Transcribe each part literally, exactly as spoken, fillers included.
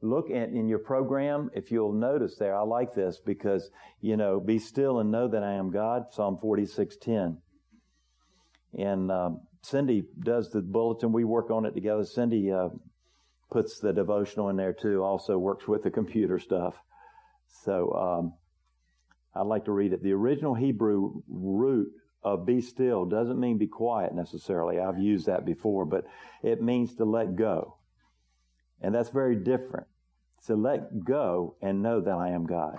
Look at in your program, if you'll notice there, I like this because, you know, be still and know that I am God, Psalm forty-six ten. And um, Cindy does the bulletin. We work on it together. Cindy uh, puts the devotional in there too, also works with the computer stuff. So um, I'd like to read it. The original Hebrew root of be still doesn't mean be quiet necessarily. I've used that before, but it means to let go. And that's very different. So let go and know that I am God.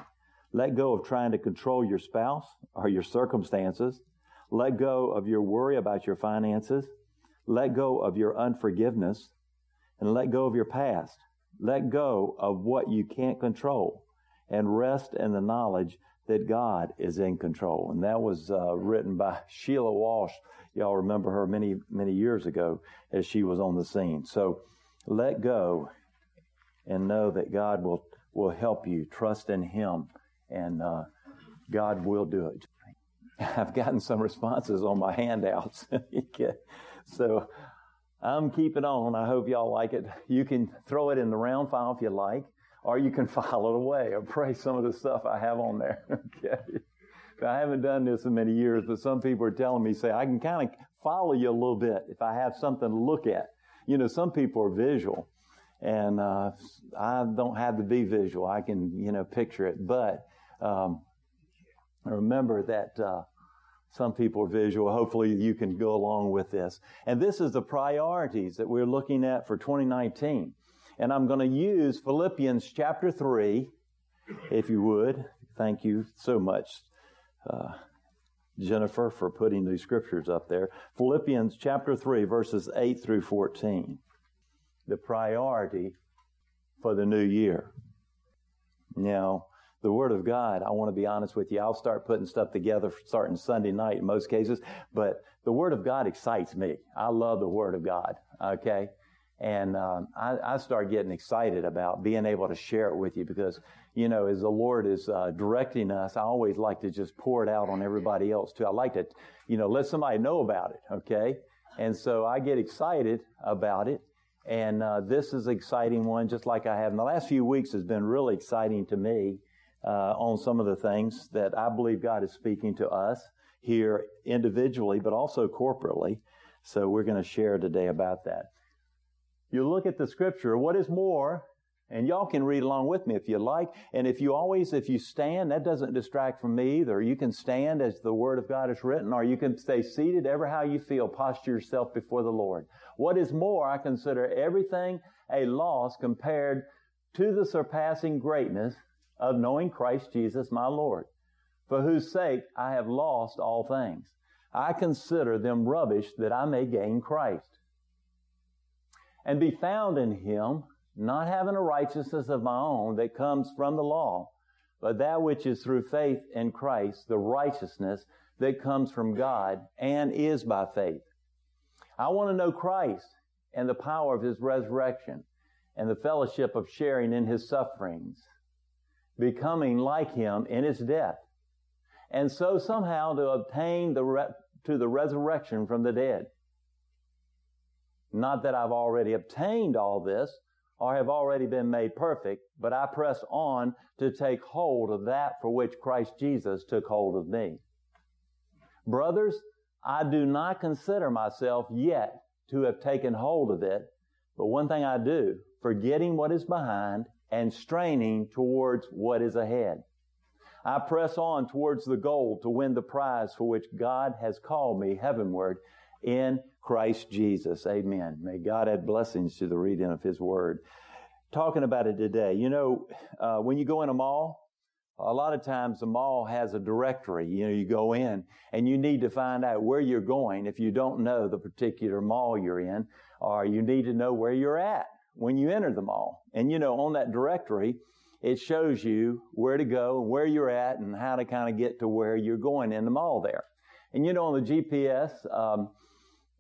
Let go of trying to control your spouse or your circumstances. Let go of your worry about your finances. Let go of your unforgiveness. And let go of your past. Let go of what you can't control. And rest in the knowledge that God is in control. And that was uh, written by Sheila Walsh. Y'all remember her many, many years ago as she was on the scene. So let go and know that God will, will help you. Trust in Him, and uh, God will do it. I've gotten some responses on my handouts. So I'm keeping on. I hope y'all like it. You can throw it in the round file if you like, or you can file it away or pray some of the stuff I have on there. Okay. I haven't done this in many years, but some people are telling me, say, I can kind of follow you a little bit if I have something to look at. You know, some people are visual, and uh, I don't have to be visual. I can, you know, picture it. But um, remember that uh, some people are visual. Hopefully you can go along with this. And this is the priorities that we're looking at for twenty nineteen. And I'm going to use Philippians chapter three, if you would. Thank you so much, uh, Jennifer, for putting these scriptures up there. Philippians chapter three, verses eight through fourteen. The priority for the new year. Now, the Word of God, I want to be honest with you. I'll start putting stuff together starting Sunday night in most cases, but the Word of God excites me. I love the Word of God, okay? And um, I, I start getting excited about being able to share it with you because, you know, as the Lord is uh, directing us, I always like to just pour it out on everybody else, too. I like to, you know, let somebody know about it, okay? And so I get excited about it. And uh, this is an exciting one, just like I have. And the last few weeks has been really exciting to me uh, on some of the things that I believe God is speaking to us here individually, but also corporately. So we're going to share today about that. You look at the scripture, what is more, and y'all can read along with me if you like. And if you always, if you stand, that doesn't distract from me either. You can stand as the Word of God is written, or you can stay seated, ever how you feel. Posture yourself before the Lord. What is more, I consider everything a loss compared to the surpassing greatness of knowing Christ Jesus my Lord, for whose sake I have lost all things. I consider them rubbish that I may gain Christ. And be found in Him, not having a righteousness of my own that comes from the law, but that which is through faith in Christ, the righteousness that comes from God and is by faith. I want to know Christ and the power of His resurrection and the fellowship of sharing in His sufferings, becoming like Him in His death, and so somehow to obtain the re- to the resurrection from the dead. Not that I've already obtained all this or have already been made perfect, but I press on to take hold of that for which Christ Jesus took hold of me. Brothers, I do not consider myself yet to have taken hold of it, but one thing I do, forgetting what is behind and straining towards what is ahead. I press on towards the goal to win the prize for which God has called me heavenward in Christ Jesus. Amen. May God add blessings to the reading of His Word. Talking about it today, you know, uh, when you go in a mall, a lot of times the mall has a directory. You know, you go in and you need to find out where you're going if you don't know the particular mall you're in, or you need to know where you're at when you enter the mall. And, you know, on that directory, it shows you where to go and where you're at and how to kind of get to where you're going in the mall there. And, you know, on the G P S, um,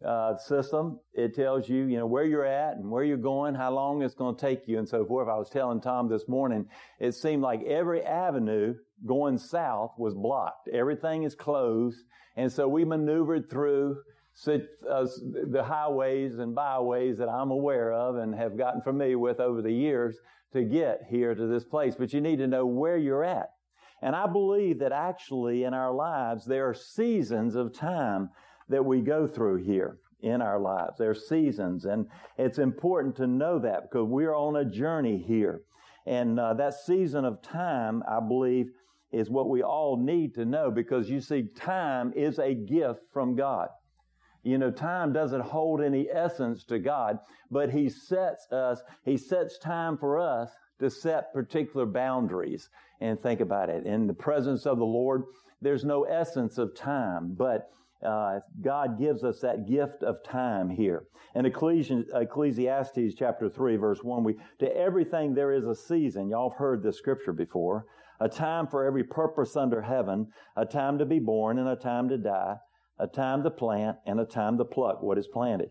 Uh, system, it tells you, you know, where you're at and where you're going, how long it's going to take you and so forth. I was telling Tom this morning, it seemed like every avenue going south was blocked. Everything is closed. And so we maneuvered through the highways and byways that I'm aware of and have gotten familiar with over the years to get here to this place. But you need to know where you're at. And I believe that actually in our lives, there are seasons of time that we go through here in our lives. There are seasons, and it's important to know that because we're on a journey here. And uh, that season of time, I believe, is what we all need to know because, you see, time is a gift from God. You know, time doesn't hold any essence to God, but He sets us, He sets time for us to set particular boundaries. And think about it. In the presence of the Lord, there's no essence of time, but uh, God gives us that gift of time here. In Ecclesi- Ecclesiastes chapter three, verse one, we, to everything there is a season. Y'all have heard this scripture before. A time for every purpose under heaven, a time to be born and a time to die, a time to plant and a time to pluck what is planted,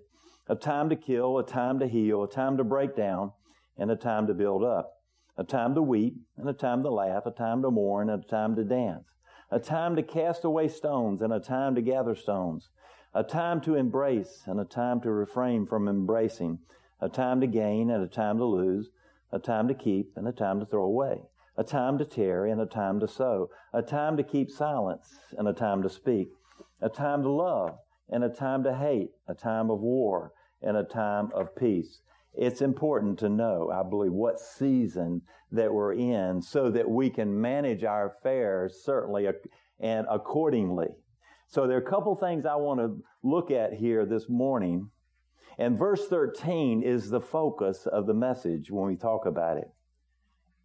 a time to kill, a time to heal, a time to break down, and a time to build up, a time to weep and a time to laugh, a time to mourn and a time to dance, a time to cast away stones and a time to gather stones, a time to embrace and a time to refrain from embracing, a time to gain and a time to lose, a time to keep and a time to throw away, a time to tear and a time to sow, a time to keep silence and a time to speak, a time to love and a time to hate, a time of war and a time of peace. It's important to know, I believe, what season that we're in so that we can manage our affairs certainly and accordingly. So there are a couple things I want to look at here this morning. And verse thirteen is the focus of the message when we talk about it.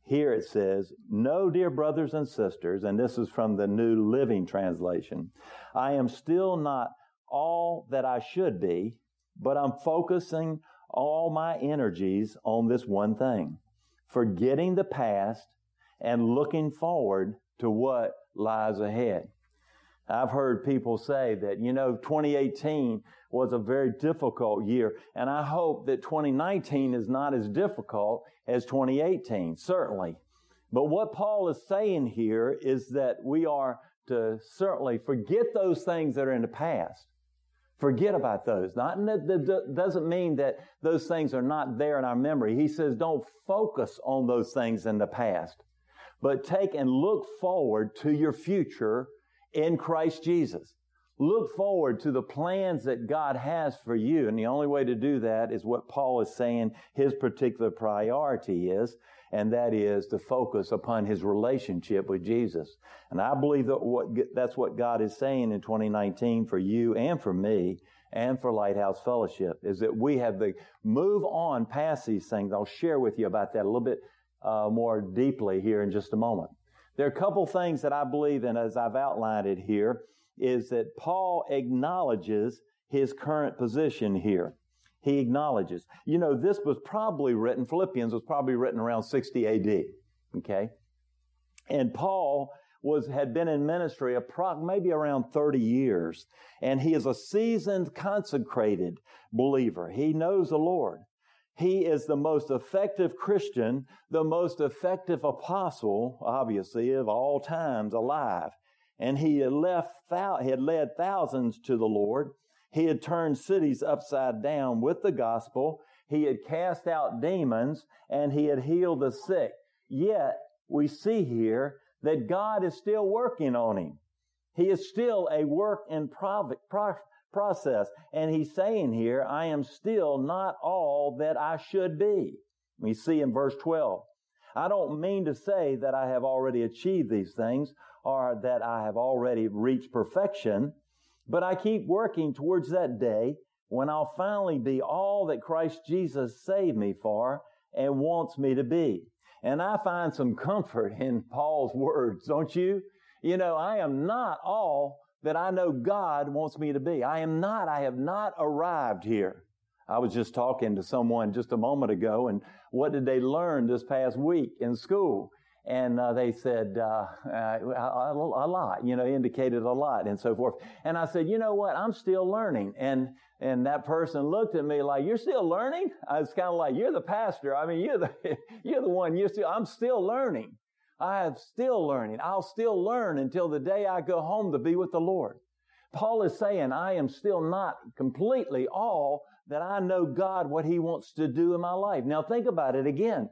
Here it says, "No, dear brothers and sisters," and this is from the New Living Translation, "I am still not all that I should be, but I'm focusing all my energies on this one thing, forgetting the past and looking forward to what lies ahead." I've heard people say that, you know, twenty eighteen was a very difficult year, and I hope that twenty nineteen is not as difficult as twenty eighteen, certainly. But what Paul is saying here is that we are to certainly forget those things that are in the past. Forget about those. Not, that doesn't mean that those things are not there in our memory. He says don't focus on those things in the past, but take and look forward to your future in Christ Jesus. Look forward to the plans that God has for you. And the only way to do that is what Paul is saying his particular priority is, and that is to focus upon his relationship with Jesus. And I believe that what, that's what God is saying in twenty nineteen for you and for me and for Lighthouse Fellowship, is that we have the move on past these things. I'll share with you about that a little bit uh, more deeply here in just a moment. There are a couple things that I believe in, as I've outlined it here, is that Paul acknowledges his current position here. He acknowledges. You know, this was probably written, Philippians was probably written around sixty A D, okay? And Paul was had been in ministry approximately maybe around thirty years, and he is a seasoned, consecrated believer. He knows the Lord. He is the most effective Christian, the most effective apostle, obviously, of all times alive. And he had, left, he had led thousands to the Lord. He had turned cities upside down with the gospel. He had cast out demons, and he had healed the sick. Yet, we see here that God is still working on him. He is still a work in progress. Prov- process. And he's saying here, I am still not all that I should be. We see in verse twelve, I don't mean to say that I have already achieved these things or that I have already reached perfection, but I keep working towards that day when I'll finally be all that Christ Jesus saved me for and wants me to be. And I find some comfort in Paul's words, don't you? You know, I am not all that I know God wants me to be. I am not, I have not arrived here. I was just talking to someone just a moment ago, and what did they learn this past week in school? And uh, they said, uh, uh, a, a lot, you know, indicated a lot and so forth. And I said, you know what, I'm still learning. And and that person looked at me like, you're still learning? I was kind of like, you're the pastor. I mean, you're the, you're the one, you're still, I'm still learning. I am still learning. I'll still learn until the day I go home to be with the Lord. Paul is saying, I am still not completely all that I know God, what He wants to do in my life. Now think about it again,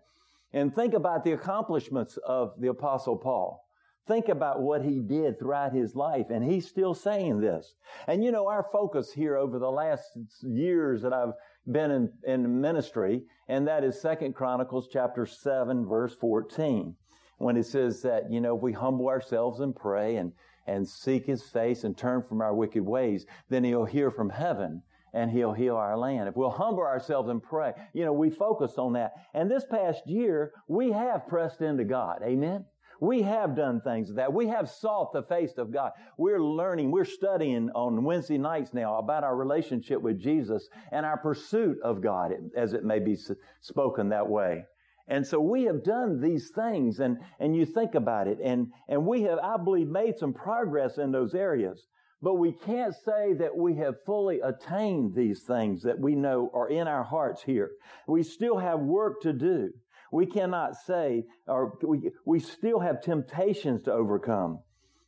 and think about the accomplishments of the Apostle Paul. Think about what he did throughout his life, and he's still saying this. And you know, our focus here over the last years that I've been in, in ministry, and that is Second Chronicles chapter seven, verse fourteen, when it says that, you know, if we humble ourselves and pray and, and seek His face and turn from our wicked ways, then He'll hear from heaven and He'll heal our land. If we'll humble ourselves and pray, you know, we focus on that. And this past year, we have pressed into God. Amen. We have done things of that. We have sought the face of God. We're learning, we're studying on Wednesday nights now about our relationship with Jesus and our pursuit of God, as it may be spoken that way. And so we have done these things, and, and you think about it, and, and we have, I believe, made some progress in those areas. But we can't say that we have fully attained these things that we know are in our hearts here. We still have work to do. We cannot say, or we, we still have temptations to overcome.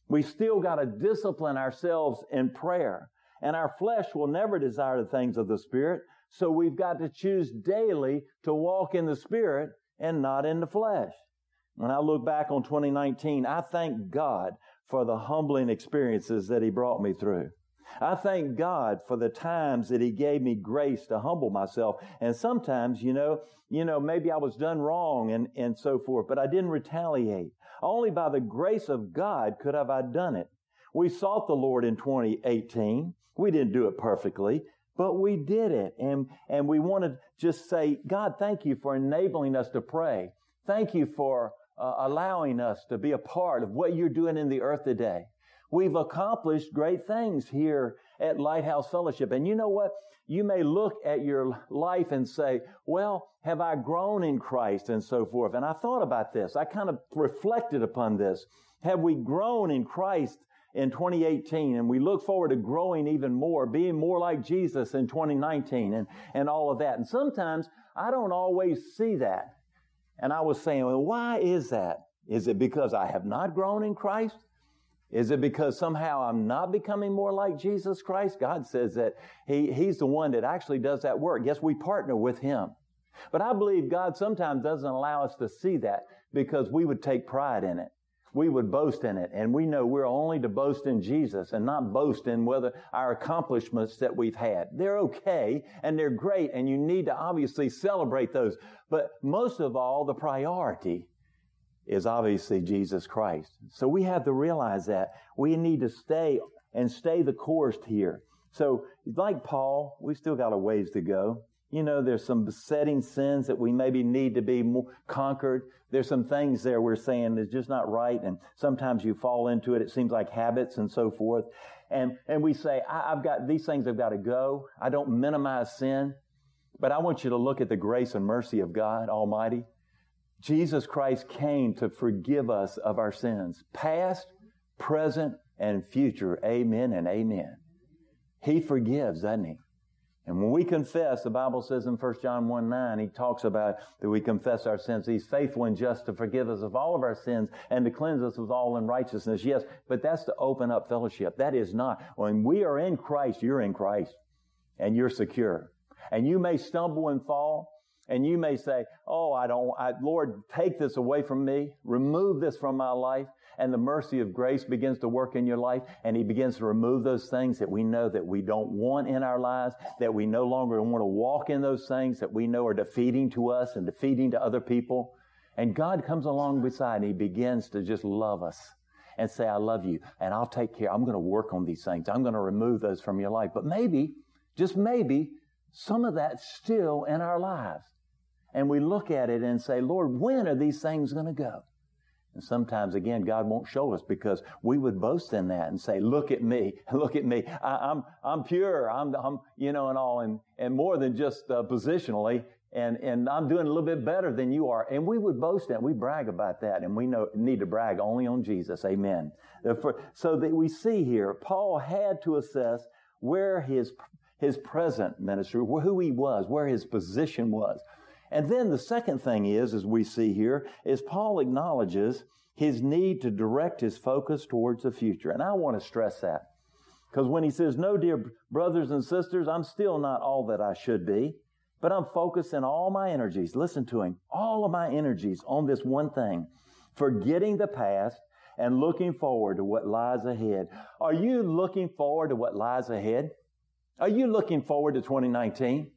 We still got to discipline ourselves in prayer. And our flesh will never desire the things of the Spirit. So we've got to choose daily to walk in the Spirit and not in the flesh. When I look back on twenty nineteen, I thank God for the humbling experiences that He brought me through. I thank God for the times that He gave me grace to humble myself. And sometimes, you know, you know, maybe I was done wrong and, and so forth, but I didn't retaliate. Only by the grace of God could have I done it. We sought the Lord in twenty eighteen. We didn't do it perfectly, but we did it. And, and we want to just say, God, thank you for enabling us to pray. Thank you for uh, allowing us to be a part of what you're doing in the earth today. We've accomplished great things here at Lighthouse Fellowship. And you know what? You may look at your life and say, well, have I grown in Christ and so forth? And I thought about this. I kind of reflected upon this. Have we grown in Christ in twenty eighteen? And we look forward to growing even more, being more like Jesus in twenty nineteen and, and all of that. And sometimes I don't always see that. And I was saying, well, why is that? Is it because I have not grown in Christ? Is it because somehow I'm not becoming more like Jesus Christ? God says that he, He's the one that actually does that work. Yes, we partner with Him. But I believe God sometimes doesn't allow us to see that because we would take pride in it. We would boast in it. And we know we're only to boast in Jesus and not boast in whether our accomplishments that we've had. They're okay and they're great, and you need to obviously celebrate those. But most of all, the priority is obviously Jesus Christ. So we have to realize that. We need to stay and stay the course here. So like Paul, we still got a ways to go. You know, there's some besetting sins that we maybe need to be more conquered. There's some things there we're saying is just not right. And sometimes you fall into it. It seems like habits and so forth. And and we say, I, I've got these things I've got to go. I don't minimize sin. But I want you to look at the grace and mercy of God Almighty. Jesus Christ came to forgive us of our sins, past, present, and future. Amen and amen. He forgives, doesn't He? And when we confess, the Bible says in First John one nine, He talks about that we confess our sins. He's faithful and just to forgive us of all of our sins and to cleanse us of all unrighteousness. Yes, but that's to open up fellowship. That is not. When we are in Christ, you're in Christ, and you're secure. And you may stumble and fall. And you may say, oh, I don't, I, Lord, take this away from me. Remove this from my life. And the mercy of grace begins to work in your life. And He begins to remove those things that we know that we don't want in our lives, that we no longer want to walk in those things that we know are defeating to us and defeating to other people. And God comes along beside and He begins to just love us and say, I love you and I'll take care. I'm going to work on these things. I'm going to remove those from your life. But maybe, just maybe, some of that's still in our lives. And we look at it and say, Lord, when are these things going to go? And sometimes, again, God won't show us because we would boast in that and say, look at me, look at me. I, I'm I'm pure, I'm, I'm you know, and all, and, and more than just uh, positionally, and, and I'm doing a little bit better than you are. And we would boast that, we brag about that, and we know, need to brag only on Jesus, amen. So that we see here, Paul had to assess where his, his present ministry, who he was, where his position was. And then the second thing is, as we see here, is Paul acknowledges his need to direct his focus towards the future. And I want to stress that. Because when he says, no, dear brothers and sisters, I'm still not all that I should be, but I'm focusing all my energies, listen to him, all of my energies on this one thing, forgetting the past and looking forward to what lies ahead. Are you looking forward to what lies ahead? Are you looking forward to twenty nineteen?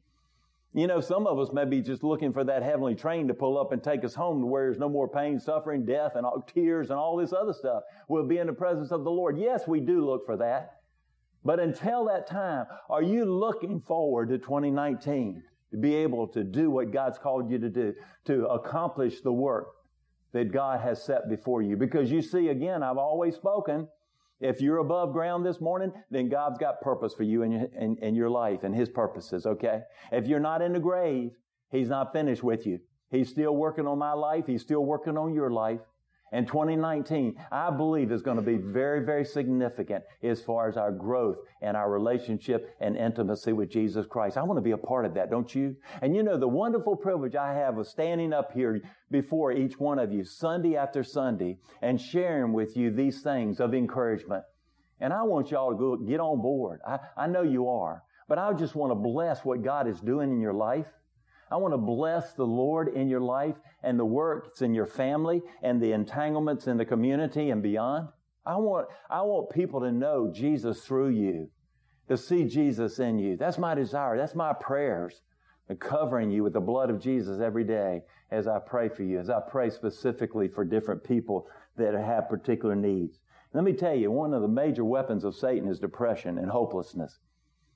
You know, some of us may be just looking for that heavenly train to pull up and take us home to where there's no more pain, suffering, death, and all, tears, and all this other stuff. We'll be in the presence of the Lord. Yes, we do look for that. But until that time, are you looking forward to twenty nineteen to be able to do what God's called you to do, to accomplish the work that God has set before you? Because you see, again, I've always spoken, if you're above ground this morning, then God's got purpose for you in your, in, in your life and his purposes, okay? If you're not in the grave, he's not finished with you. He's still working on my life. He's still working on your life. And twenty nineteen, I believe, is going to be very, very significant as far as our growth and our relationship and intimacy with Jesus Christ. I want to be a part of that, don't you? And you know, the wonderful privilege I have of standing up here before each one of you Sunday after Sunday and sharing with you these things of encouragement. And I want y'all to go get on board. I, I know you are, but I just want to bless what God is doing in your life. I want to bless the Lord in your life and the works in your family and the entanglements in the community and beyond. I want, I want people to know Jesus through you, to see Jesus in you. That's my desire. That's my prayers, covering you with the blood of Jesus every day as I pray for you, as I pray specifically for different people that have particular needs. Let me tell you, one of the major weapons of Satan is depression and hopelessness.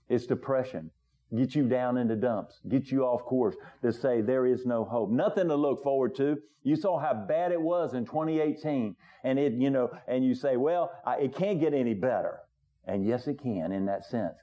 It's depression. Get you down in the dumps, get you off course to say there is no hope, nothing to look forward to. You saw how bad it was in twenty eighteen, and it, you know, and you say, well, I, it can't get any better. And yes, it can in that sense.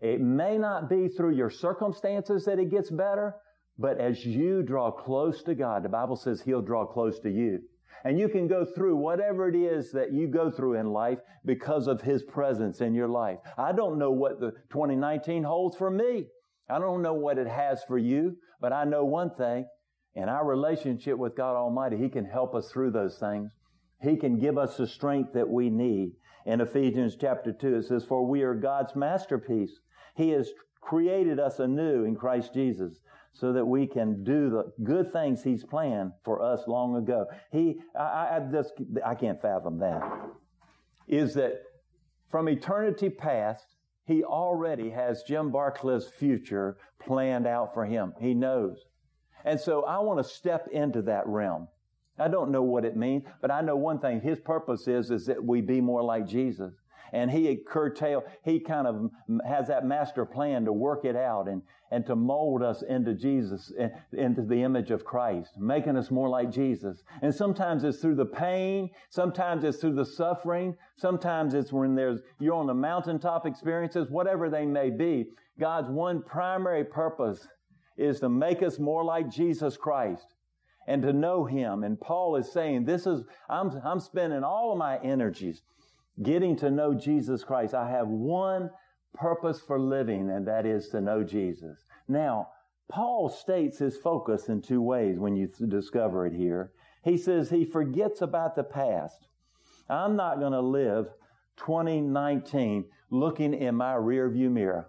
It may not be through your circumstances that it gets better, but as you draw close to God, the Bible says he'll draw close to you. And you can go through whatever it is that you go through in life because of his presence in your life. I don't know what the twenty nineteen holds for me. I don't know what it has for you, but I know one thing. In our relationship with God Almighty, he can help us through those things. He can give us the strength that we need. In Ephesians chapter two, it says, for we are God's masterpiece. He has created us anew in Christ Jesus, so that we can do the good things he's planned for us long ago. He, I, I just, I can't fathom that. Is that from eternity past, he already has Jim Barclay's future planned out for him. He knows. And so I want to step into that realm. I don't know what it means, but I know one thing. His purpose is, is that we be more like Jesus. And he curtail, he kind of has that master plan to work it out and, and to mold us into Jesus, into the image of Christ, making us more like Jesus. And sometimes it's through the pain. Sometimes it's through the suffering. Sometimes it's when there's, you're on the mountaintop experiences, whatever they may be. God's one primary purpose is to make us more like Jesus Christ and to know him. And Paul is saying, this is, I'm, I'm spending all of my energies getting to know Jesus Christ. I have one purpose for living, and that is to know Jesus. Now, Paul states his focus in two ways when you discover it here. He says he forgets about the past. I'm not going to live twenty nineteen looking in my rearview mirror.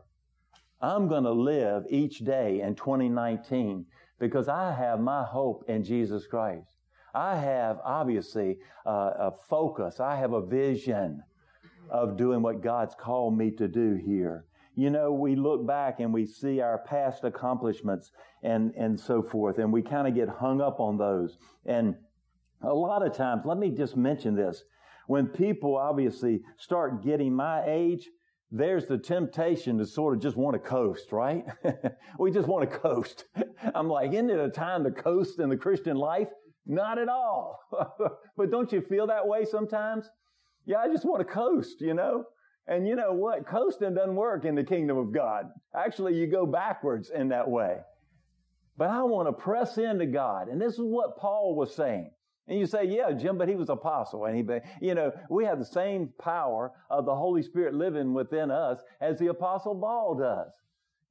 I'm going to live each day in twenty nineteen because I have my hope in Jesus Christ. I have, obviously, uh, a focus. I have a vision of doing what God's called me to do here. You know, we look back and we see our past accomplishments and, and so forth, and we kind of get hung up on those. And a lot of times, let me just mention this. When people, obviously, start getting my age, there's the temptation to sort of just want to coast, right? We just want to coast. I'm like, isn't it a time to coast in the Christian life? Not at all. But don't you feel that way sometimes? Yeah, I just want to coast, you know? And you know what? Coasting doesn't work in the kingdom of God. Actually, you go backwards in that way. But I want to press into God. And this is what Paul was saying. And you say, yeah, Jim, but he was apostle. And he, you know, we have the same power of the Holy Spirit living within us as the apostle Paul does.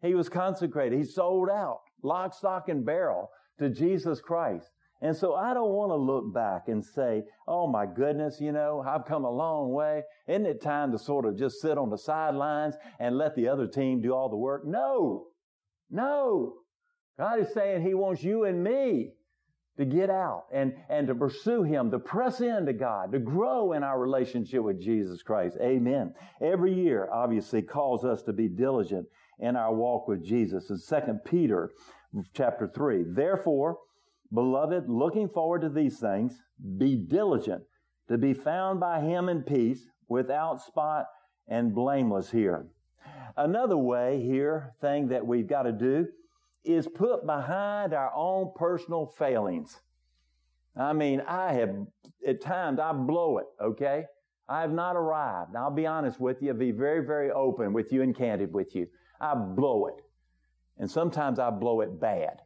He was consecrated. He sold out, lock, stock, and barrel to Jesus Christ. And so I don't want to look back and say, oh my goodness, you know, I've come a long way. Isn't it time to sort of just sit on the sidelines and let the other team do all the work? No, no. God is saying He wants you and me to get out and, and to pursue Him, to press into God, to grow in our relationship with Jesus Christ. Amen. Every year, obviously, calls us to be diligent in our walk with Jesus. In Second Peter chapter three, therefore, beloved, looking forward to these things, be diligent to be found by Him in peace, without spot and blameless here. Another way here, thing that we've got to do, is put behind our own personal failings. I mean, I have, at times, I blow it, okay? I have not arrived. I'll be honest with you. I'll be very, very open with you and candid with you. I blow it. And sometimes I blow it bad.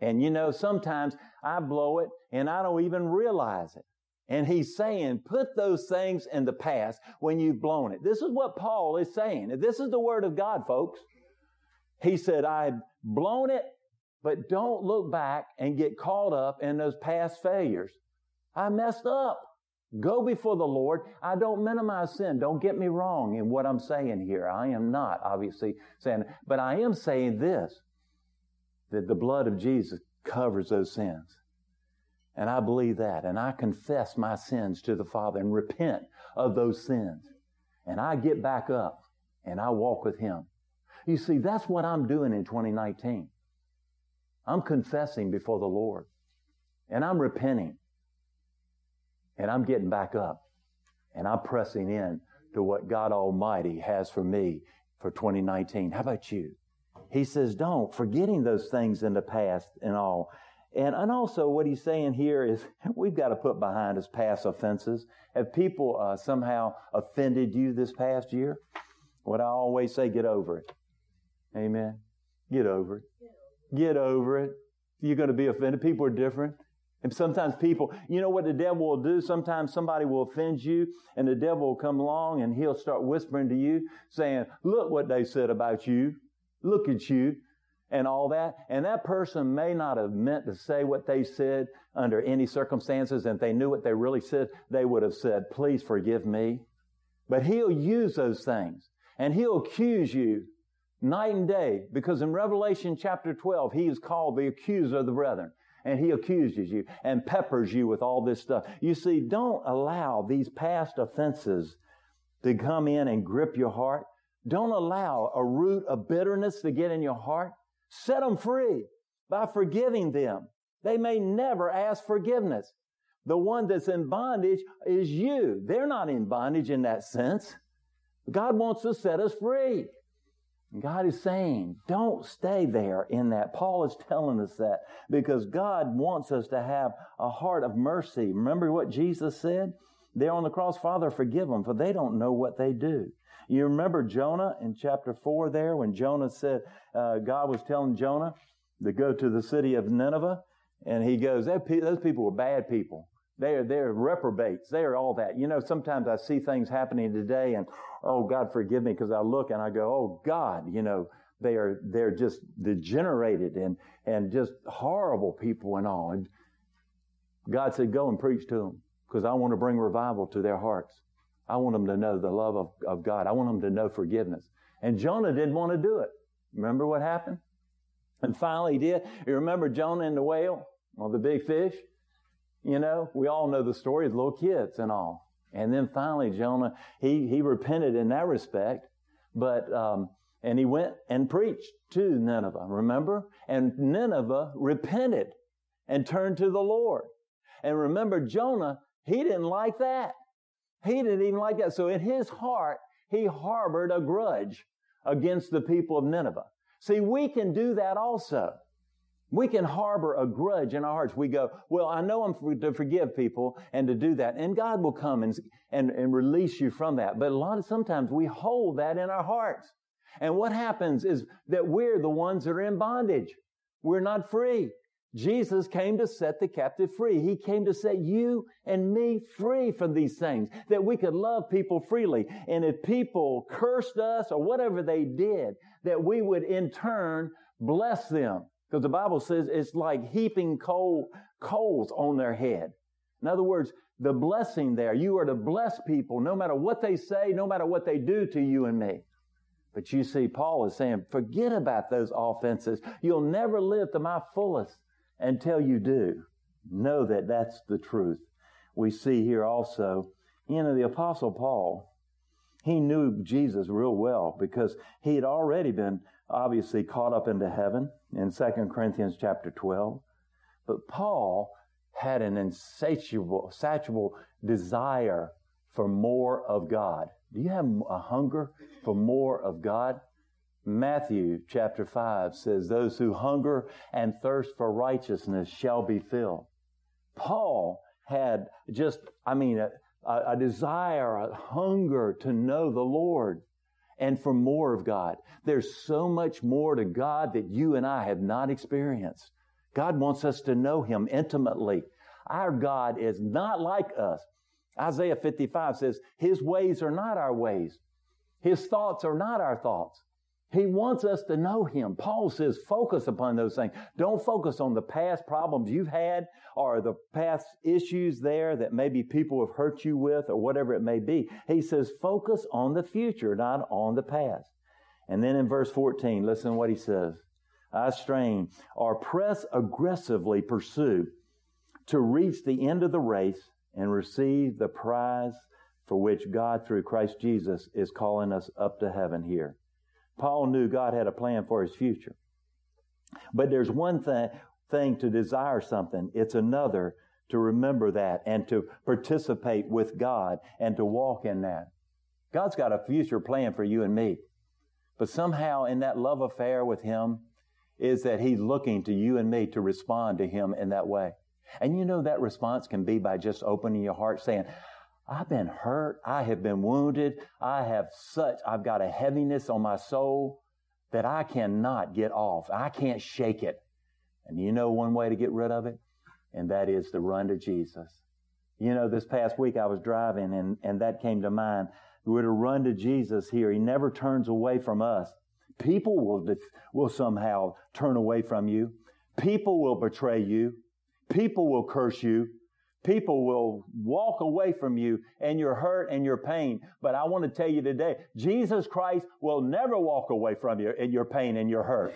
And you know, sometimes I blow it and I don't even realize it. And he's saying, put those things in the past when you've blown it. This is what Paul is saying. This is the Word of God, folks. He said, I've blown it, but don't look back and get caught up in those past failures. I messed up. Go before the Lord. I don't minimize sin. Don't get me wrong in what I'm saying here. I am not obviously saying, but I am saying this, that the blood of Jesus covers those sins. And I believe that. And I confess my sins to the Father and repent of those sins. And I get back up and I walk with Him. You see, that's what I'm doing in twenty nineteen. I'm confessing before the Lord. And I'm repenting. And I'm getting back up. And I'm pressing in to what God Almighty has for me for twenty nineteen. How about you? He says, don't, forgetting those things in the past and all. And, and also what he's saying here is we've got to put behind us past offenses. Have people uh, somehow offended you this past year? What I always say, get over it. Amen. Get over it. Get over it. You're going to be offended. People are different. And sometimes people, you know what the devil will do? Sometimes somebody will offend you and the devil will come along and he'll start whispering to you saying, look what they said about you. Look at you and all that. And that person may not have meant to say what they said under any circumstances. And if they knew what they really said, they would have said, please forgive me. But he'll use those things and he'll accuse you night and day, because in Revelation chapter twelve, he is called the accuser of the brethren. And he accuses you and peppers you with all this stuff. You see, don't allow these past offenses to come in and grip your heart. Don't allow a root of bitterness to get in your heart. Set them free by forgiving them. They may never ask forgiveness. The one that's in bondage is you. They're not in bondage in that sense. God wants to set us free. And God is saying, don't stay there in that. Paul is telling us that because God wants us to have a heart of mercy. Remember what Jesus said there on the cross? Father, forgive them, for they don't know what they do. You remember Jonah in chapter four there when Jonah said, uh, God was telling Jonah to go to the city of Nineveh. And he goes, pe- those people were bad people. They're they're reprobates. They're all that. You know, sometimes I see things happening today and, oh, God, forgive me, because I look and I go, oh, God, you know, they are, they're just degenerated and, and just horrible people and all. And God said, go and preach to them because I want to bring revival to their hearts. I want them to know the love of, of God. I want them to know forgiveness. And Jonah didn't want to do it. Remember what happened? And finally he did. You remember Jonah and the whale or the big fish? You know, we all know the story of little kids and all. And then finally Jonah, he, he repented in that respect. But um, and he went and preached to Nineveh, remember? And Nineveh repented and turned to the Lord. And remember Jonah, he didn't like that. He didn't even like that. So in his heart, he harbored a grudge against the people of Nineveh. See, we can do that also. We can harbor a grudge in our hearts. We go, well, I know I'm for, to forgive people and to do that. And God will come and, and, and release you from that. But a lot of sometimes we hold that in our hearts. And what happens is that we're the ones that are in bondage. We're not free. Jesus came to set the captive free. He came to set you and me free from these things, that we could love people freely. And if people cursed us or whatever they did, that we would in turn bless them. Because the Bible says it's like heaping coal coals on their head. In other words, the blessing there, you are to bless people no matter what they say, no matter what they do to you and me. But you see, Paul is saying, forget about those offenses. You'll never live to my fullest until you do. Know that that's the truth. We see here also, you know, the Apostle Paul, he knew Jesus real well because he had already been obviously caught up into heaven in Second Corinthians chapter twelve. But Paul had an insatiable, insatiable desire for more of God. Do you have a hunger for more of God? Matthew chapter five says, those who hunger and thirst for righteousness shall be filled. Paul had just, I mean, a, a desire, a hunger to know the Lord and for more of God. There's so much more to God that you and I have not experienced. God wants us to know Him intimately. Our God is not like us. Isaiah fifty-five says, His ways are not our ways. His thoughts are not our thoughts. He wants us to know Him. Paul says, focus upon those things. Don't focus on the past problems you've had or the past issues there that maybe people have hurt you with or whatever it may be. He says, focus on the future, not on the past. And then in verse fourteen, listen to what he says. I strain or press aggressively pursue to reach the end of the race and receive the prize for which God through Christ Jesus is calling us up to heaven here. Paul knew God had a plan for his future. But there's one thing, thing to desire something. It's another to remember that and to participate with God and to walk in that. God's got a future plan for you and me. But somehow in that love affair with Him, is that He's looking to you and me to respond to Him in that way. And you know that response can be by just opening your heart, saying, I've been hurt, I have been wounded, I have such, I've got a heaviness on my soul that I cannot get off. I can't shake it. And you know one way to get rid of it? And that is to run to Jesus. You know, this past week I was driving and, and that came to mind. We're to run to Jesus here. He never turns away from us. People will def- will somehow turn away from you. People will betray you. People will curse you. People will walk away from you and your hurt and your pain. But I want to tell you today, Jesus Christ will never walk away from you in your pain and your hurt.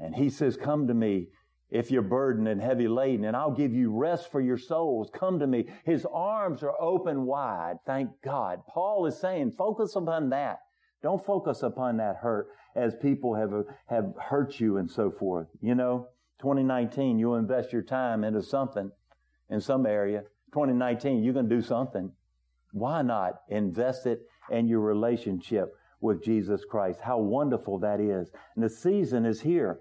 And He says, come to me if you're burdened and heavy laden, and I'll give you rest for your souls. Come to me. His arms are open wide. Thank God. Paul is saying, focus upon that. Don't focus upon that hurt as people have have hurt you and so forth. You know, twenty nineteen, you'll invest your time into something in some area. twenty nineteen, you're going to do something. Why not invest it in your relationship with Jesus Christ? How wonderful that is. And the season is here.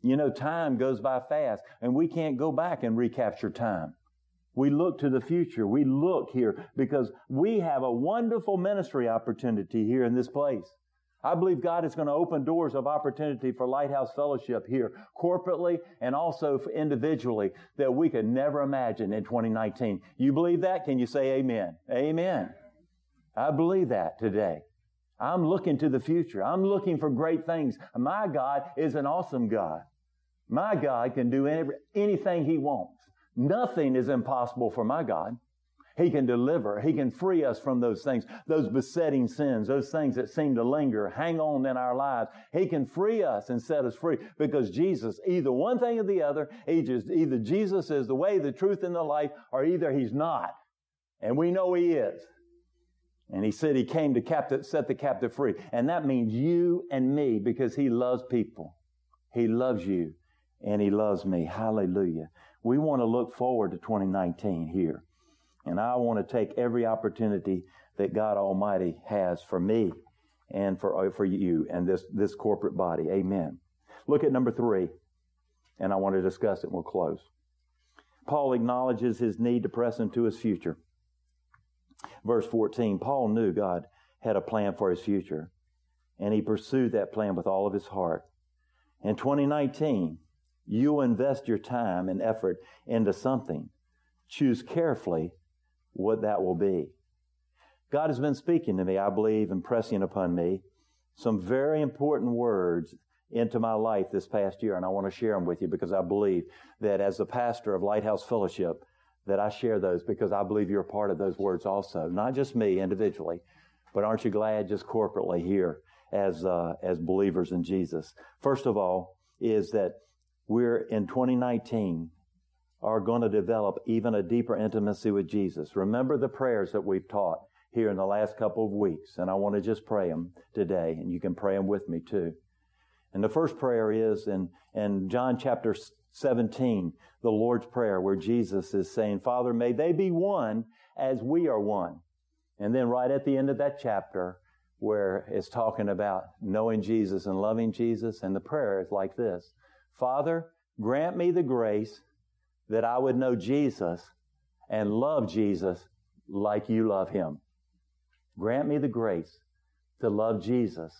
You know, time goes by fast, and we can't go back and recapture time. We look to the future. We look here because we have a wonderful ministry opportunity here in this place. I believe God is going to open doors of opportunity for Lighthouse Fellowship here corporately and also individually that we could never imagine in twenty nineteen. You believe that? Can you say amen? Amen. I believe that today. I'm looking to the future. I'm looking for great things. My God is an awesome God. My God can do any, anything He wants. Nothing is impossible for my God. He can deliver. He can free us from those things, those besetting sins, those things that seem to linger, hang on in our lives. He can free us and set us free because Jesus, either one thing or the other, either Jesus is the way, the truth, and the life, or either He's not. And we know He is. And He said He came to captive, set the captive free. And that means you and me because He loves people. He loves you and He loves me. Hallelujah. We want to look forward to twenty nineteen here. And I want to take every opportunity that God Almighty has for me and for, for you and this, this corporate body. Amen. Look at number three, and I want to discuss it and we'll close. Paul acknowledges his need to press into his future. Verse fourteen, Paul knew God had a plan for his future, and he pursued that plan with all of his heart. In twenty nineteen, you invest your time and effort into something. Choose carefully what that will be. God has been speaking to me, I believe, and pressing upon me some very important words into my life this past year, and I want to share them with you because I believe that as the pastor of Lighthouse Fellowship, that I share those because I believe you're a part of those words also. Not just me individually, but aren't you glad just corporately here as uh, as believers in Jesus? First of all is that we're in twenty nineteen are going to develop even a deeper intimacy with Jesus. Remember the prayers that we've taught here in the last couple of weeks, and I want to just pray them today, and you can pray them with me too. And the first prayer is in, in John chapter seventeen, the Lord's Prayer, where Jesus is saying, Father, may they be one as we are one. And then right at the end of that chapter, where it's talking about knowing Jesus and loving Jesus, and the prayer is like this, Father, grant me the grace that I would know Jesus and love Jesus like you love him. Grant me the grace to love Jesus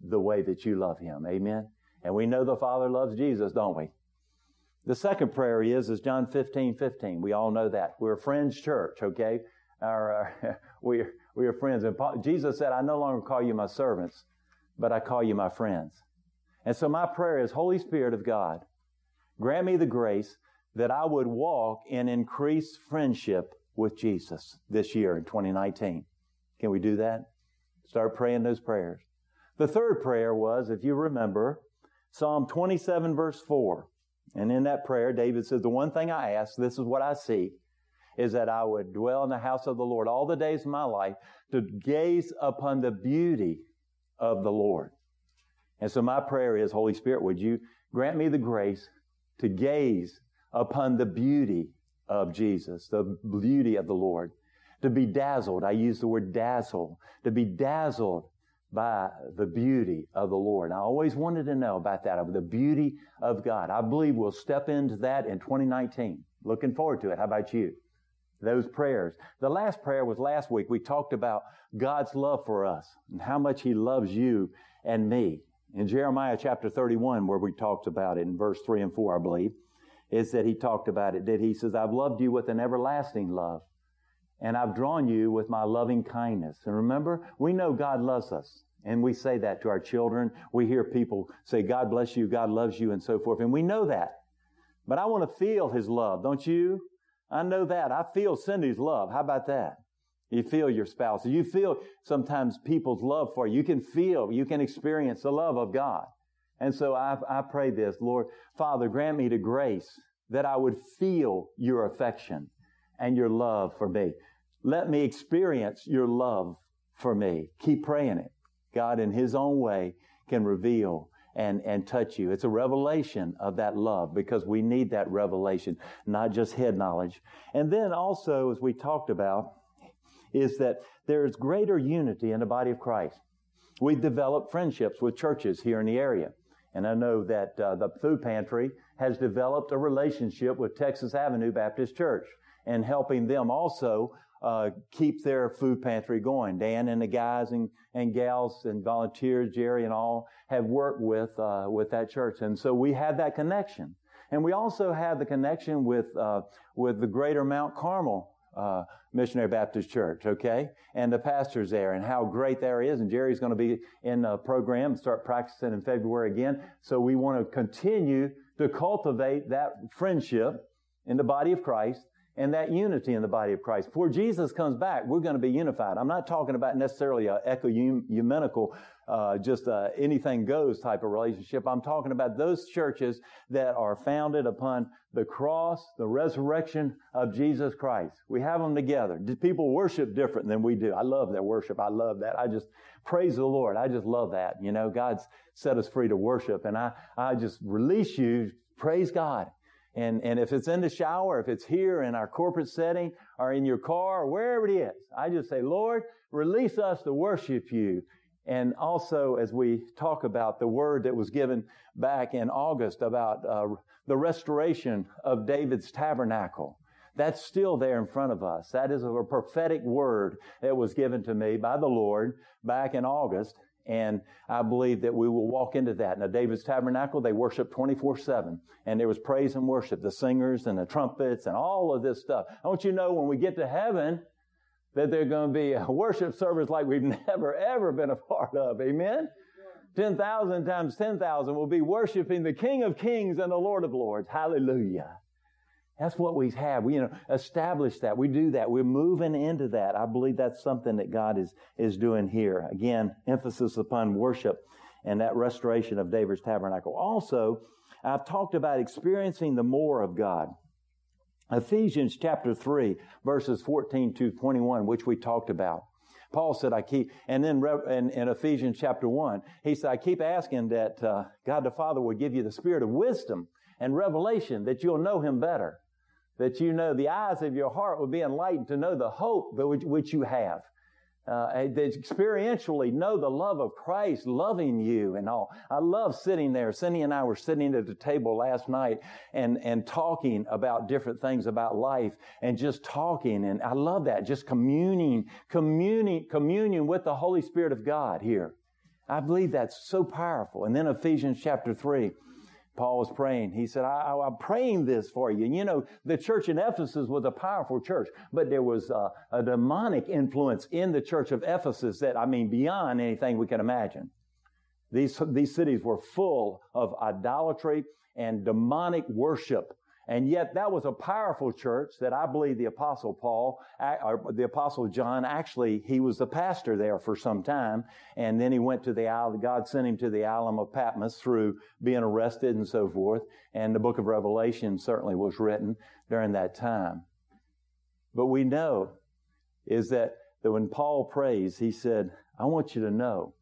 the way that you love him. Amen. And we know the Father loves Jesus, don't we? The second prayer is, is John fifteen fifteen. We all know that. We're a friend's church, okay? Our, our, we're, we're friends. And Paul, Jesus said, I no longer call you my servants, but I call you my friends. And so my prayer is, Holy Spirit of God, grant me the grace that I would walk in increased friendship with Jesus this year in twenty nineteen. Can we do that? Start praying those prayers. The third prayer was, if you remember, Psalm twenty-seven, verse four. And in that prayer, David says, the one thing I ask, this is what I seek, is that I would dwell in the house of the Lord all the days of my life to gaze upon the beauty of the Lord. And so my prayer is, Holy Spirit, would you grant me the grace to gaze upon the beauty of Jesus, the beauty of the Lord, to be dazzled. I use the word dazzle, to be dazzled by the beauty of the Lord. And I always wanted to know about that, of the beauty of God. I believe we'll step into that in twenty nineteen. Looking forward to it. How about you? Those prayers. The last prayer was last week. We talked about God's love for us and how much he loves you and me. In Jeremiah chapter thirty-one, where we talked about it in verse three and four, I believe, is that he talked about it, that he says, I've loved you with an everlasting love, and I've drawn you with my loving kindness. And remember, we know God loves us, and we say that to our children. We hear people say, God bless you, God loves you, and so forth, and we know that. But I want to feel his love, don't you? I know that. I feel Cindy's love. How about that? You feel your spouse. You feel sometimes people's love for you. You can feel, you can experience the love of God. And so I, I pray this, Lord, Father, grant me the grace that I would feel your affection and your love for me. Let me experience your love for me. Keep praying it. God, in his own way, can reveal and, and touch you. It's a revelation of that love because we need that revelation, not just head knowledge. And then also, as we talked about, is that there is greater unity in the body of Christ. We've developed friendships with churches here in the area. And I know that uh, the food pantry has developed a relationship with Texas Avenue Baptist Church and helping them also uh, keep their food pantry going. Dan and the guys and, and gals and volunteers, Jerry and all, have worked with uh, with that church. And so we have that connection. And we also have the connection with uh, with the Greater Mount Carmel Uh, Missionary Baptist Church, okay? And the pastors there and how great there is. And Jerry's going to be in the program, start practicing in February again. So we want to continue to cultivate that friendship in the body of Christ and that unity in the body of Christ. Before Jesus comes back, we're going to be unified. I'm not talking about necessarily an ecumenical, uh, just uh, anything goes type of relationship. I'm talking about those churches that are founded upon the cross, the resurrection of Jesus Christ. We have them together. People worship different than we do. I love their worship. I love that. I just praise the Lord. I just love that. You know, God's set us free to worship, and I, I just release you. Praise God. And and if it's in the shower, if it's here in our corporate setting or in your car or wherever it is, I just say, Lord, release us to worship you. And also, as we talk about the word that was given back in August about uh, the restoration of David's Tabernacle, that's still there in front of us. That is a prophetic word that was given to me by the Lord back in August. And I believe that we will walk into that. Now, David's Tabernacle, they worship twenty-four seven. And there was praise and worship, the singers and the trumpets and all of this stuff. I want you to know when we get to heaven that there's going to be a worship service like we've never, ever been a part of. Amen? ten thousand times ten thousand will be worshiping the King of Kings and the Lord of Lords. Hallelujah. That's what we have. We, you know, establish that. We do that. We're moving into that. I believe that's something that God is, is doing here. Again, emphasis upon worship and that restoration of David's Tabernacle. Also, I've talked about experiencing the more of God. Ephesians chapter three, verses fourteen to twenty-one, which we talked about. Paul said, I keep, and then in, in Ephesians chapter one, he said, I keep asking that uh, God the Father will give you the spirit of wisdom and revelation, that you'll know Him better, that you know the eyes of your heart will be enlightened to know the hope which, which you have. Uh, that experientially know the love of Christ loving you and all. I love sitting there. Cindy and I were sitting at the table last night and, and talking about different things about life and just talking. And I love that. Just communing, communing, communion with the Holy Spirit of God here. I believe that's so powerful. And then Ephesians chapter three, Paul was praying. He said, I, I, I'm praying this for you. And you know, the church in Ephesus was a powerful church, but there was a, a demonic influence in the church of Ephesus that, I mean, beyond anything we can imagine. These, these cities were full of idolatry and demonic worship. And yet that was a powerful church that I believe the Apostle Paul, or the Apostle John, actually, he was the pastor there for some time. And then he went to the island, God sent him to the island of Patmos through being arrested and so forth. And the book of Revelation certainly was written during that time. But we know is that, that when Paul prays, he said, I want you to know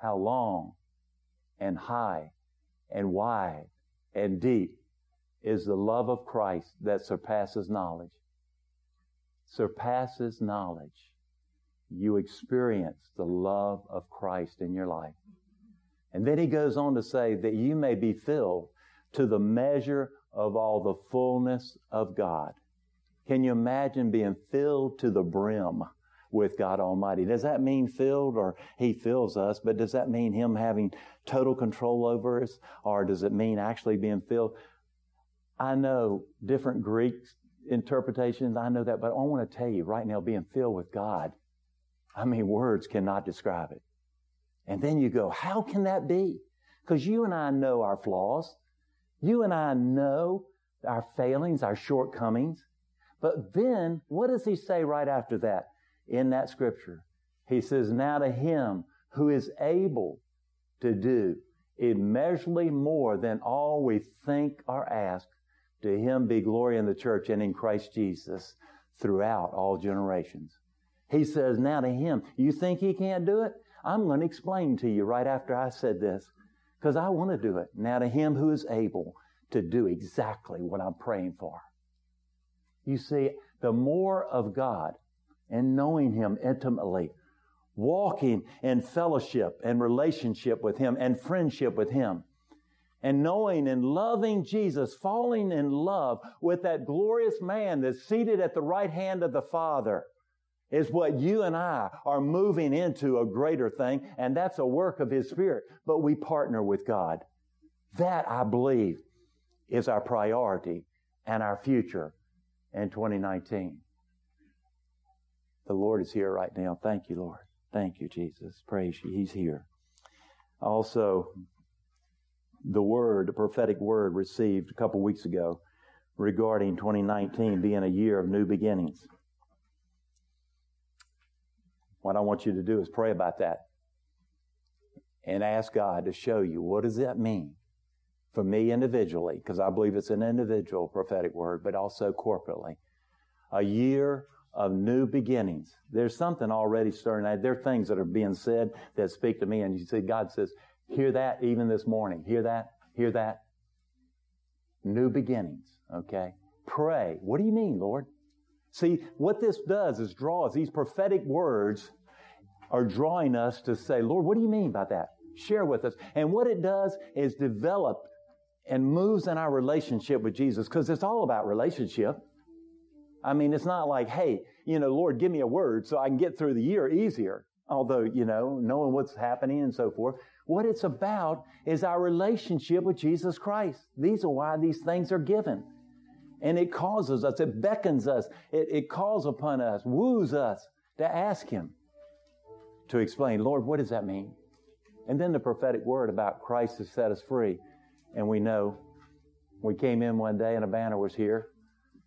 how long and high and wide and deep is the love of Christ that surpasses knowledge. Surpasses knowledge. You experience the love of Christ in your life. And then he goes on to say that you may be filled to the measure of all the fullness of God. Can you imagine being filled to the brim with God Almighty? Does that mean filled, or He fills us, but does that mean Him having total control over us, or does it mean actually being filled? I know different Greek interpretations, I know that, but I want to tell you right now, being filled with God, I mean, words cannot describe it. And then you go, how can that be? Because you and I know our flaws. You and I know our failings, our shortcomings. But then, what does he say right after that in that scripture? He says, now to Him who is able to do immeasurably more than all we think or ask, to Him be glory in the church and in Christ Jesus throughout all generations. He says, now to Him, you think He can't do it? I'm going to explain to you right after I said this, because I want to do it. Now to Him who is able to do exactly what I'm praying for. You see, the more of God and knowing Him intimately, walking in fellowship and relationship with Him and friendship with Him, and knowing and loving Jesus, falling in love with that glorious man that's seated at the right hand of the Father, is what you and I are moving into, a greater thing, and that's a work of His Spirit. But we partner with God. That, I believe, is our priority and our future in twenty nineteen. The Lord is here right now. Thank You, Lord. Thank You, Jesus. Praise You. He's here. Also, the word, the prophetic word received a couple weeks ago regarding twenty nineteen being a year of new beginnings. What I want you to do is pray about that and ask God to show you, what does that mean for me individually? Because I believe it's an individual prophetic word, but also corporately. A year of new beginnings. There's something already stirring. There are things that are being said that speak to me, and you see, God says, hear that even this morning. Hear that? Hear that? New beginnings, okay? Pray. What do you mean, Lord? See, what this does is draw us. These prophetic words are drawing us to say, Lord, what do you mean by that? Share with us. And what it does is develop and moves in our relationship with Jesus, because it's all about relationship. I mean, it's not like, hey, you know, Lord, give me a word so I can get through the year easier. Although, you know, knowing what's happening and so forth. What it's about is our relationship with Jesus Christ. These are why these things are given. And it causes us, it beckons us, it, it calls upon us, woos us to ask Him to explain, Lord, what does that mean? And then the prophetic word about Christ has set us free. And we know, we came in one day and a banner was here.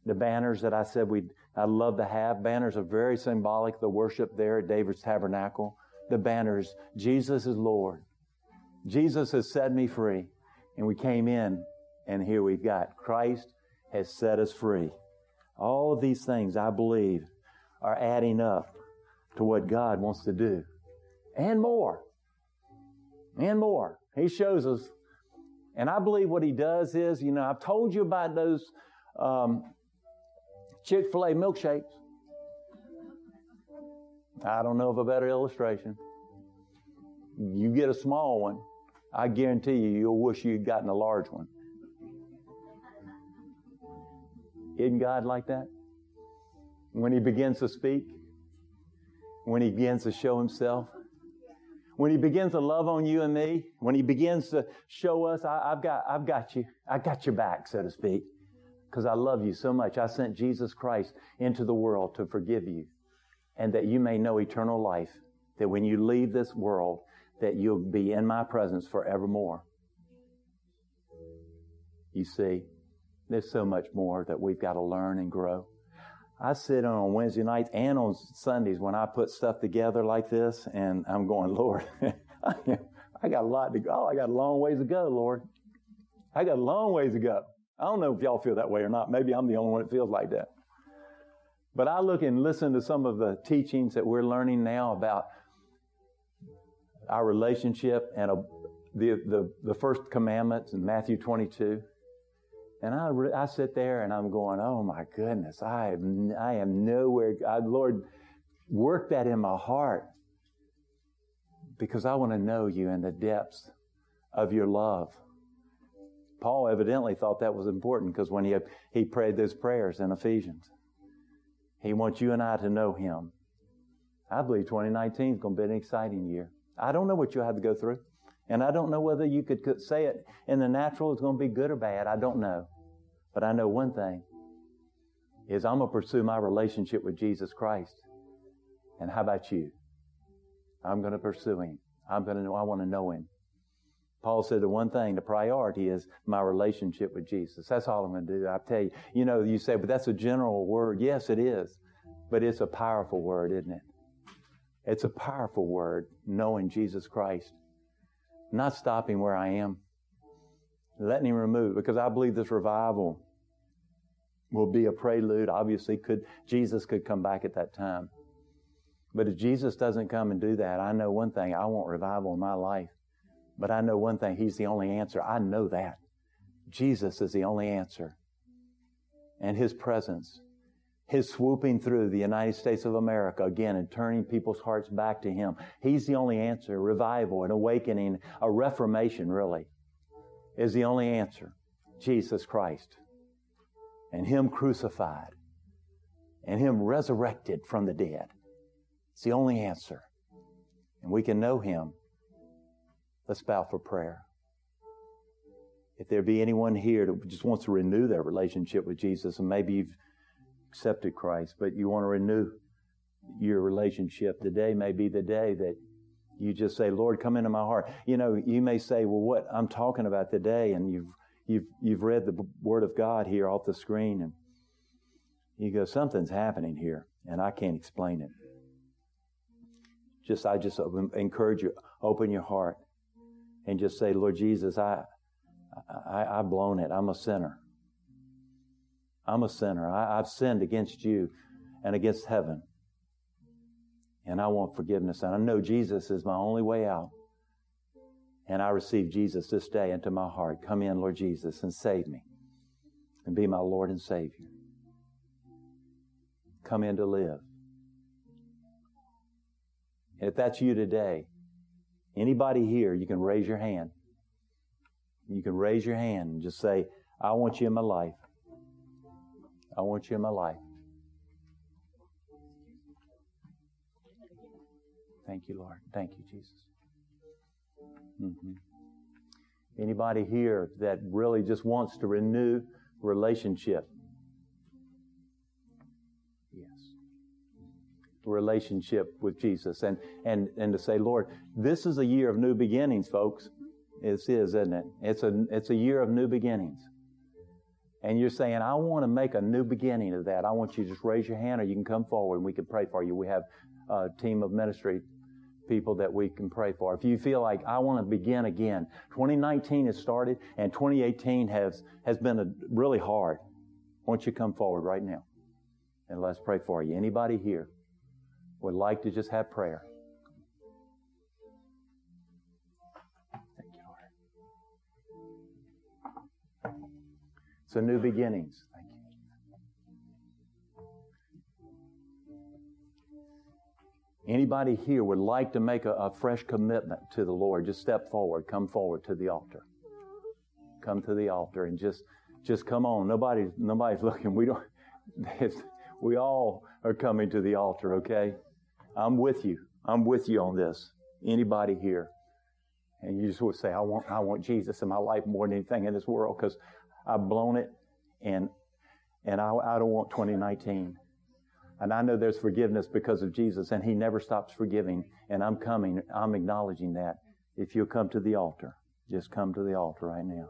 The banners that I said we'd, I'd love to have. Banners are very symbolic, the worship there at David's Tabernacle. The banners, Jesus is Lord. Jesus has set me free. And we came in, and here we've got Christ has set us free. All of these things, I believe, are adding up to what God wants to do. And more. And more. He shows us. And I believe what He does is, you know, I've told you about those um, Chick-fil-A milkshakes. I don't know of a better illustration. You get a small one, I guarantee you, you'll wish you'd gotten a large one. Isn't God like that? When He begins to speak, when He begins to show Himself, when He begins to love on you and me, when He begins to show us, I, I've got, I've got you, I got your back, so to speak, because I love you so much. I sent Jesus Christ into the world to forgive you, and that you may know eternal life, that when you leave this world, that you'll be in my presence forevermore. You see, there's so much more that we've got to learn and grow. I sit on Wednesday nights and on Sundays when I put stuff together like this, and I'm going, Lord, I got a lot to go. Oh, I got a long ways to go, Lord. I got a long ways to go. I don't know if y'all feel that way or not. Maybe I'm the only one that feels like that. But I look and listen to some of the teachings that we're learning now about our relationship and a, the, the the first commandments in Matthew twenty-two. And I, re, I sit there and I'm going, oh my goodness, I am, I am nowhere. I, Lord, work that in my heart, because I want to know you in the depths of your love. Paul evidently thought that was important, because when he, he prayed those prayers in Ephesians, He wants you and I to know Him. I believe twenty nineteen is going to be an exciting year. I don't know what you'll have to go through. And I don't know whether you could say it in the natural it's going to be good or bad. I don't know. But I know one thing is I'm going to pursue my relationship with Jesus Christ. And how about you? I'm going to pursue Him. I'm going to, I want to know Him. Paul said the one thing, the priority is my relationship with Jesus. That's all I'm going to do. I tell you, you know, you say, but that's a general word. Yes, it is. But it's a powerful word, isn't it? It's a powerful word, knowing Jesus Christ. Not stopping where I am. Letting Him remove, because I believe this revival will be a prelude. Obviously, could Jesus could come back at that time. But if Jesus doesn't come and do that, I know one thing, I want revival in my life. But I know one thing, He's the only answer. I know that. Jesus is the only answer. And His presence, His swooping through the United States of America again and turning people's hearts back to Him. He's the only answer. Revival, an awakening, a reformation really is the only answer. Jesus Christ and Him crucified and Him resurrected from the dead. It's the only answer. And we can know Him. Let's bow for prayer. If there be anyone here that just wants to renew their relationship with Jesus, and maybe you've accepted Christ, but you want to renew your relationship, today may be the day that you just say, Lord, come into my heart. You know, you may say, well, what I'm talking about today, and you've you've you've read the Word of God here off the screen, and you go, something's happening here, and I can't explain it. Just I just encourage you, open your heart. And just say, Lord Jesus, I, I, I've blown it. I'm a sinner. I'm a sinner. I, I've sinned against you and against heaven. And I want forgiveness. And I know Jesus is my only way out. And I receive Jesus this day into my heart. Come in, Lord Jesus, and save me. And be my Lord and Savior. Come in to live. And if that's you today, anybody here, you can raise your hand. You can raise your hand and just say, I want you in my life. I want you in my life. Thank you, Lord. Thank you, Jesus. Mm-hmm. Anybody here that really just wants to renew relationship? relationship with Jesus, and, and, and to say, Lord, this is a year of new beginnings, folks. It is, isn't it? It's a, it's a year of new beginnings. And you're saying, I want to make a new beginning of that. I want you to just raise your hand, or you can come forward and we can pray for you. We have a team of ministry people that we can pray for. If you feel like, I want to begin again. twenty nineteen has started, and twenty eighteen has, has been a, really hard. Won't you come forward right now? And let's pray for you. Anybody here would like to just have prayer? Thank you, Lord. So new beginnings. Thank you. Anybody here would like to make a, a fresh commitment to the Lord? Just step forward. Come forward to the altar. Come to the altar and just just come on. Nobody's nobody's looking. We don't. We all are coming to the altar, okay? I'm with you. I'm with you on this. Anybody here? And you just would say, I want I want Jesus in my life more than anything in this world, because I've blown it, and and I, I don't want twenty nineteen. And I know there's forgiveness because of Jesus, and He never stops forgiving, and I'm coming. I'm acknowledging that. If you'll come to the altar, just come to the altar right now.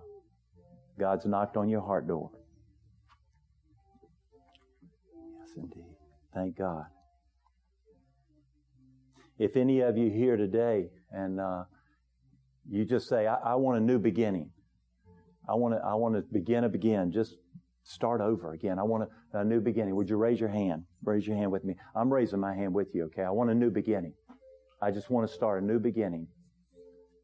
God's knocked on your heart door. Indeed. Thank God. If any of you here today and uh, you just say, I, I want a new beginning. I want to I want to begin again. Just start over again. I want a, a new beginning. Would you raise your hand? Raise your hand with me. I'm raising my hand with you, okay? I want a new beginning. I just want to start a new beginning.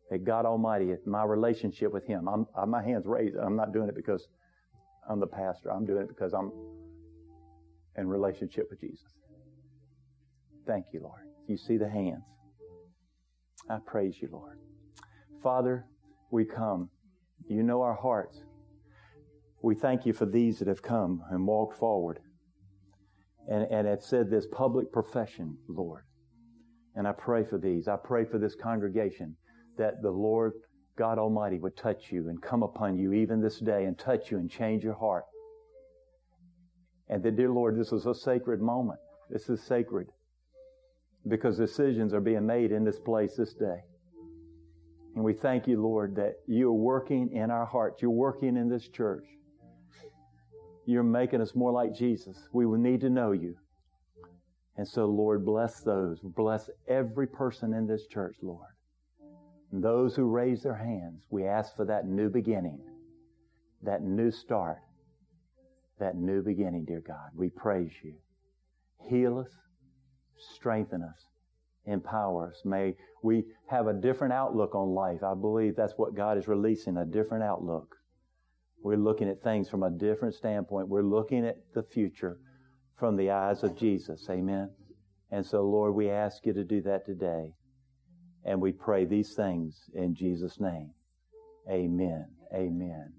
That God Almighty, my relationship with Him. I'm, I, my hand's raised. I'm not doing it because I'm the pastor. I'm doing it because I'm and relationship with Jesus. Thank you, Lord. You see the hands. I praise you, Lord. Father, we come. You know our hearts. We thank you for these that have come and walked forward and, and have said this public profession, Lord. And I pray for these. I pray for this congregation that the Lord God Almighty would touch you and come upon you even this day and touch you and change your heart. And that, dear Lord, this is a sacred moment. This is sacred because decisions are being made in this place this day. And we thank you, Lord, that you're working in our hearts. You're working in this church. You're making us more like Jesus. We will need to know you. And so, Lord, bless those. Bless every person in this church, Lord. And those who raise their hands, we ask for that new beginning, that new start. That new beginning, dear God. We praise you. Heal us, strengthen us, empower us. May we have a different outlook on life. I believe that's what God is releasing, a different outlook. We're looking at things from a different standpoint. We're looking at the future from the eyes of Jesus. Amen. And so, Lord, we ask you to do that today. And we pray these things in Jesus' name. Amen. Amen.